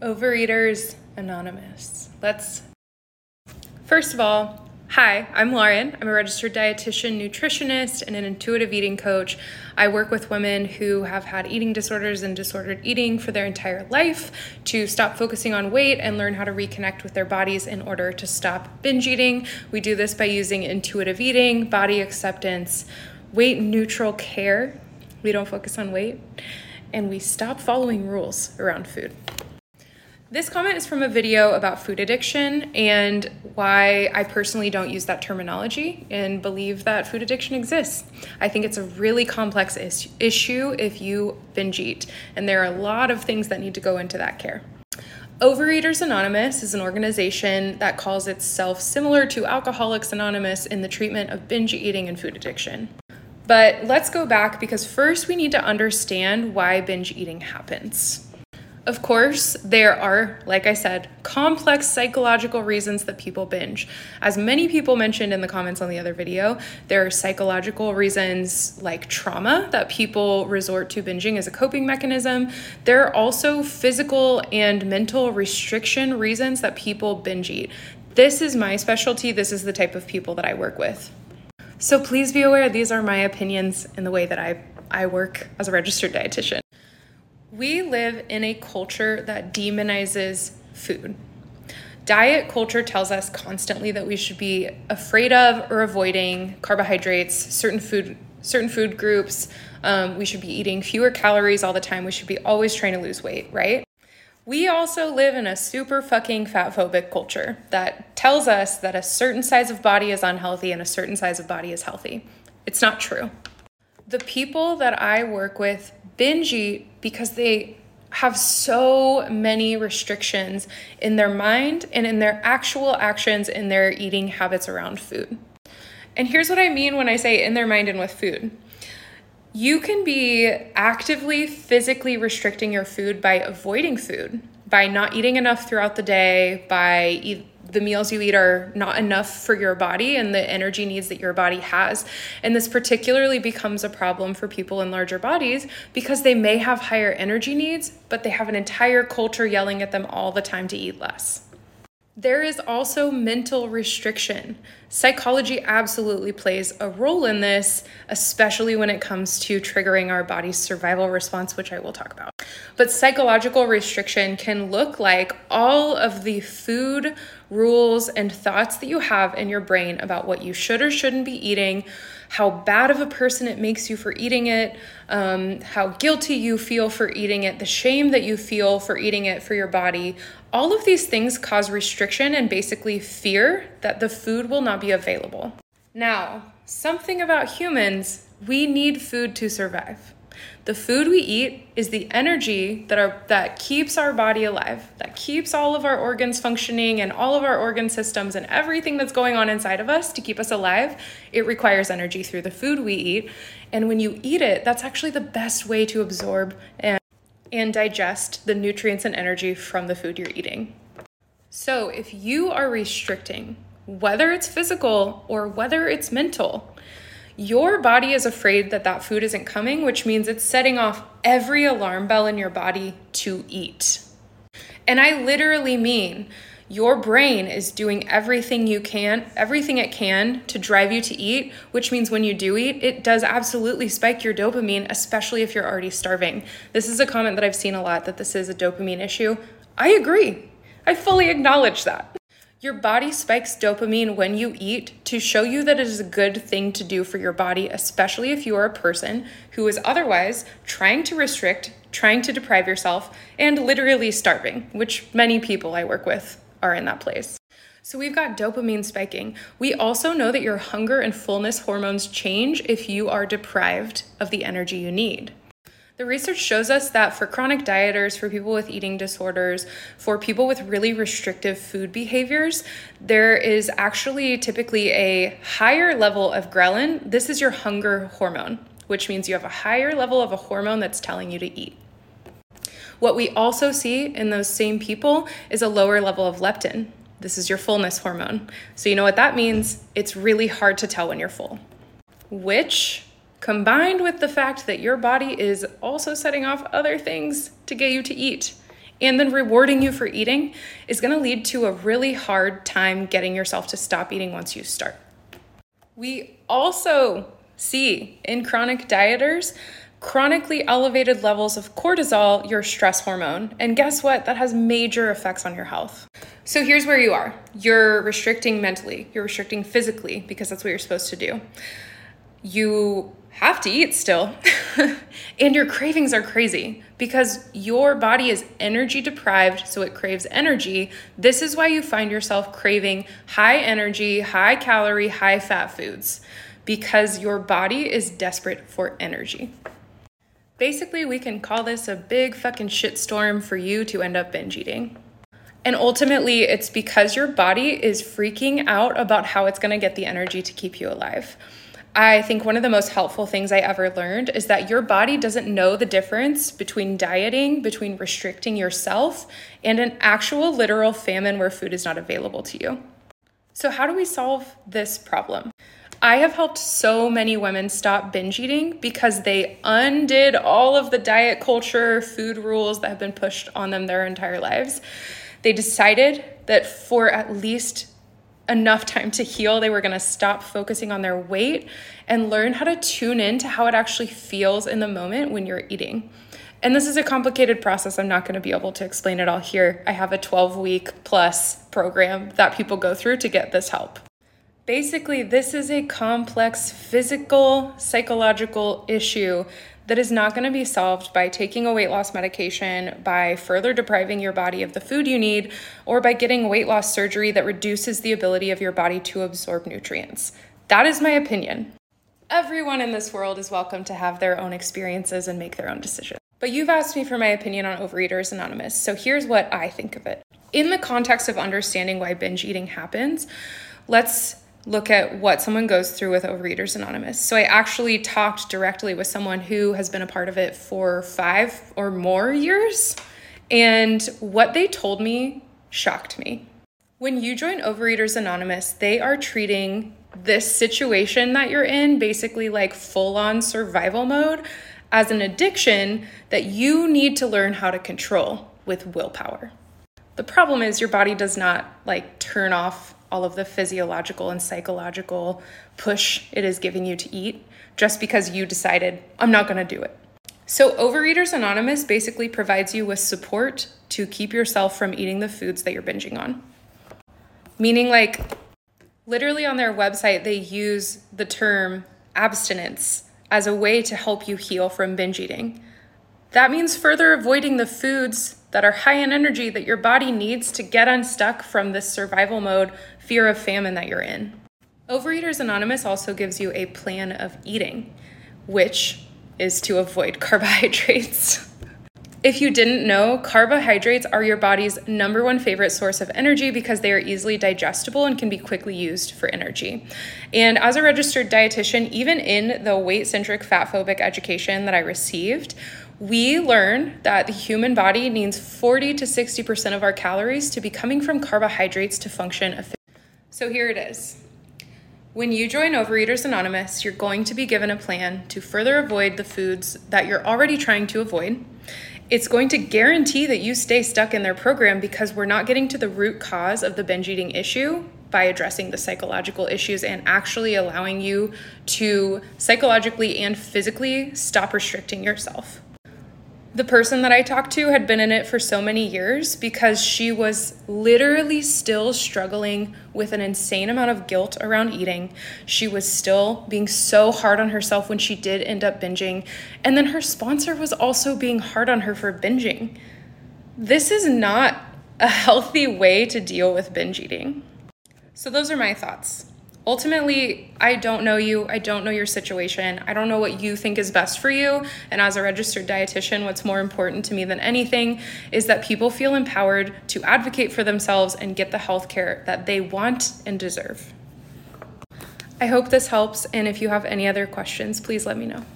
Overeaters Anonymous. First of all, hi, I'm Lauren. I'm a registered dietitian, nutritionist, and an intuitive eating coach. I work with women who have had eating disorders and disordered eating for their entire life to stop focusing on weight and learn how to reconnect with their bodies in order to stop binge eating. We do this by using intuitive eating, body acceptance, weight neutral care. We don't focus on weight, and we stop following rules around food. This comment is from a video about food addiction and why I personally don't use that terminology and believe that food addiction exists. I think it's a really complex issue if you binge eat, and there are a lot of things that need to go into that care. Overeaters Anonymous is an organization that calls itself similar to Alcoholics Anonymous in the treatment of binge eating and food addiction. But let's go back, because first we need to understand why binge eating happens. Of course, there are, like I said, complex psychological reasons that people binge. As many people mentioned in the comments on the other video, there are psychological reasons like trauma that people resort to binging as a coping mechanism. There are also physical and mental restriction reasons that people binge eat. This is my specialty. This is the type of people that I work with. So please be aware, these are my opinions in the way that I work as a registered dietitian. We live in a culture that demonizes food. Diet culture tells us constantly that we should be afraid of or avoiding carbohydrates, certain food groups. We should be eating fewer calories all the time. We should be always trying to lose weight, right? We also live in a super fucking fat phobic culture that tells us that a certain size of body is unhealthy and a certain size of body is healthy. It's not true. The people that I work with binge eat because they have so many restrictions in their mind and in their actual actions, in their eating habits around food. And here's what I mean when I say in their mind and with food. You can be actively, physically restricting your food by avoiding food, by not eating enough throughout the day, by the meals you eat are not enough for your body and the energy needs that your body has. And this particularly becomes a problem for people in larger bodies because they may have higher energy needs, but they have an entire culture yelling at them all the time to eat less. There is also mental restriction. Psychology absolutely plays a role in this, especially when it comes to triggering our body's survival response, which I will talk about. But psychological restriction can look like all of the food rules and thoughts that you have in your brain about what you should or shouldn't be eating, how bad of a person it makes you for eating it, how guilty you feel for eating it, the shame that you feel for eating it for your body. All of these things cause restriction and basically fear that the food will not be available. Now, something about humans, we need food to survive. The food we eat is the energy that keeps our body alive, that keeps all of our organs functioning and all of our organ systems and everything that's going on inside of us to keep us alive. It requires energy through the food we eat. And when you eat it, that's actually the best way to absorb and digest the nutrients and energy from the food you're eating. So if you are restricting, whether it's physical or whether it's mental, your body is afraid that that food isn't coming, which means it's setting off every alarm bell in your body to eat. And I literally mean your brain is doing everything it can to drive you to eat, which means when you do eat, it does absolutely spike your dopamine, especially if you're already starving. This is a comment that I've seen a lot, that this is a dopamine issue. I agree. I fully acknowledge that. Your body spikes dopamine when you eat to show you that it is a good thing to do for your body, especially if you are a person who is otherwise trying to restrict, trying to deprive yourself, and literally starving, which many people I work with are in that place. So we've got dopamine spiking. We also know that your hunger and fullness hormones change if you are deprived of the energy you need. The research shows us that for chronic dieters, for people with eating disorders, for people with really restrictive food behaviors, there is actually typically a higher level of ghrelin. This is your hunger hormone, which means you have a higher level of a hormone that's telling you to eat. What we also see in those same people is a lower level of leptin. This is your fullness hormone. So you know what that means? It's really hard to tell when you're full, which, combined with the fact that your body is also setting off other things to get you to eat, and then rewarding you for eating is going to lead to a really hard time getting yourself to stop eating once you start. We also see in chronic dieters chronically elevated levels of cortisol, your stress hormone. And guess what? That has major effects on your health. So here's where you are. You're restricting mentally, you're restricting physically because that's what you're supposed to do. You have to eat still. And your cravings are crazy because your body is energy deprived, so it craves energy. This is why you find yourself craving high energy, high calorie, high fat foods, because your body is desperate for energy. Basically, we can call this a big fucking shitstorm for you to end up binge eating. And ultimately, it's because your body is freaking out about how it's going to get the energy to keep you alive. I think one of the most helpful things I ever learned is that your body doesn't know the difference between dieting, between restricting yourself, and an actual literal famine where food is not available to you. So how do we solve this problem? I have helped so many women stop binge eating because they undid all of the diet culture, food rules that have been pushed on them their entire lives. They decided that for at least enough time to heal, they were going to stop focusing on their weight and learn how to tune in to how it actually feels in the moment when you're eating. And this is a complicated process. I'm not going to be able to explain it all here. I have a 12-week plus program that people go through to get this help. Basically, this is a complex physical, psychological issue that is not going to be solved by taking a weight loss medication, by further depriving your body of the food you need, or by getting weight loss surgery that reduces the ability of your body to absorb nutrients. That is my opinion. Everyone in this world is welcome to have their own experiences and make their own decisions. But you've asked me for my opinion on Overeaters Anonymous, so here's what I think of it. In the context of understanding why binge eating happens, let's look at what someone goes through with Overeaters Anonymous. So I actually talked directly with someone who has been a part of it for 5 or more years, and what they told me shocked me. When you join Overeaters Anonymous, they are treating this situation that you're in, basically like full-on survival mode, as an addiction that you need to learn how to control with willpower. The problem is your body does not like turn off all of the physiological and psychological push it is giving you to eat just because you decided, I'm not gonna do it. So Overeaters Anonymous basically provides you with support to keep yourself from eating the foods that you're binging on. Meaning, like, literally on their website, they use the term abstinence as a way to help you heal from binge eating. That means further avoiding the foods that are high in energy that your body needs to get unstuck from this survival mode, fear of famine that you're in. Overeaters Anonymous also gives you a plan of eating, which is to avoid carbohydrates. If you didn't know, carbohydrates are your body's number one favorite source of energy because they are easily digestible and can be quickly used for energy. And as a registered dietitian, even in the weight-centric, fat-phobic education that I received, we learn that the human body needs 40 to 60% of our calories to be coming from carbohydrates to function efficiently. So here it is. When you join Overeaters Anonymous, you're going to be given a plan to further avoid the foods that you're already trying to avoid. It's going to guarantee that you stay stuck in their program because we're not getting to the root cause of the binge eating issue by addressing the psychological issues and actually allowing you to psychologically and physically stop restricting yourself. The person that I talked to had been in it for so many years because she was literally still struggling with an insane amount of guilt around eating. She was still being so hard on herself when she did end up binging. And then her sponsor was also being hard on her for binging. This is not a healthy way to deal with binge eating. So those are my thoughts. Ultimately, I don't know you. I don't know your situation. I don't know what you think is best for you. And as a registered dietitian, what's more important to me than anything is that people feel empowered to advocate for themselves and get the health care that they want and deserve. I hope this helps. And if you have any other questions, please let me know.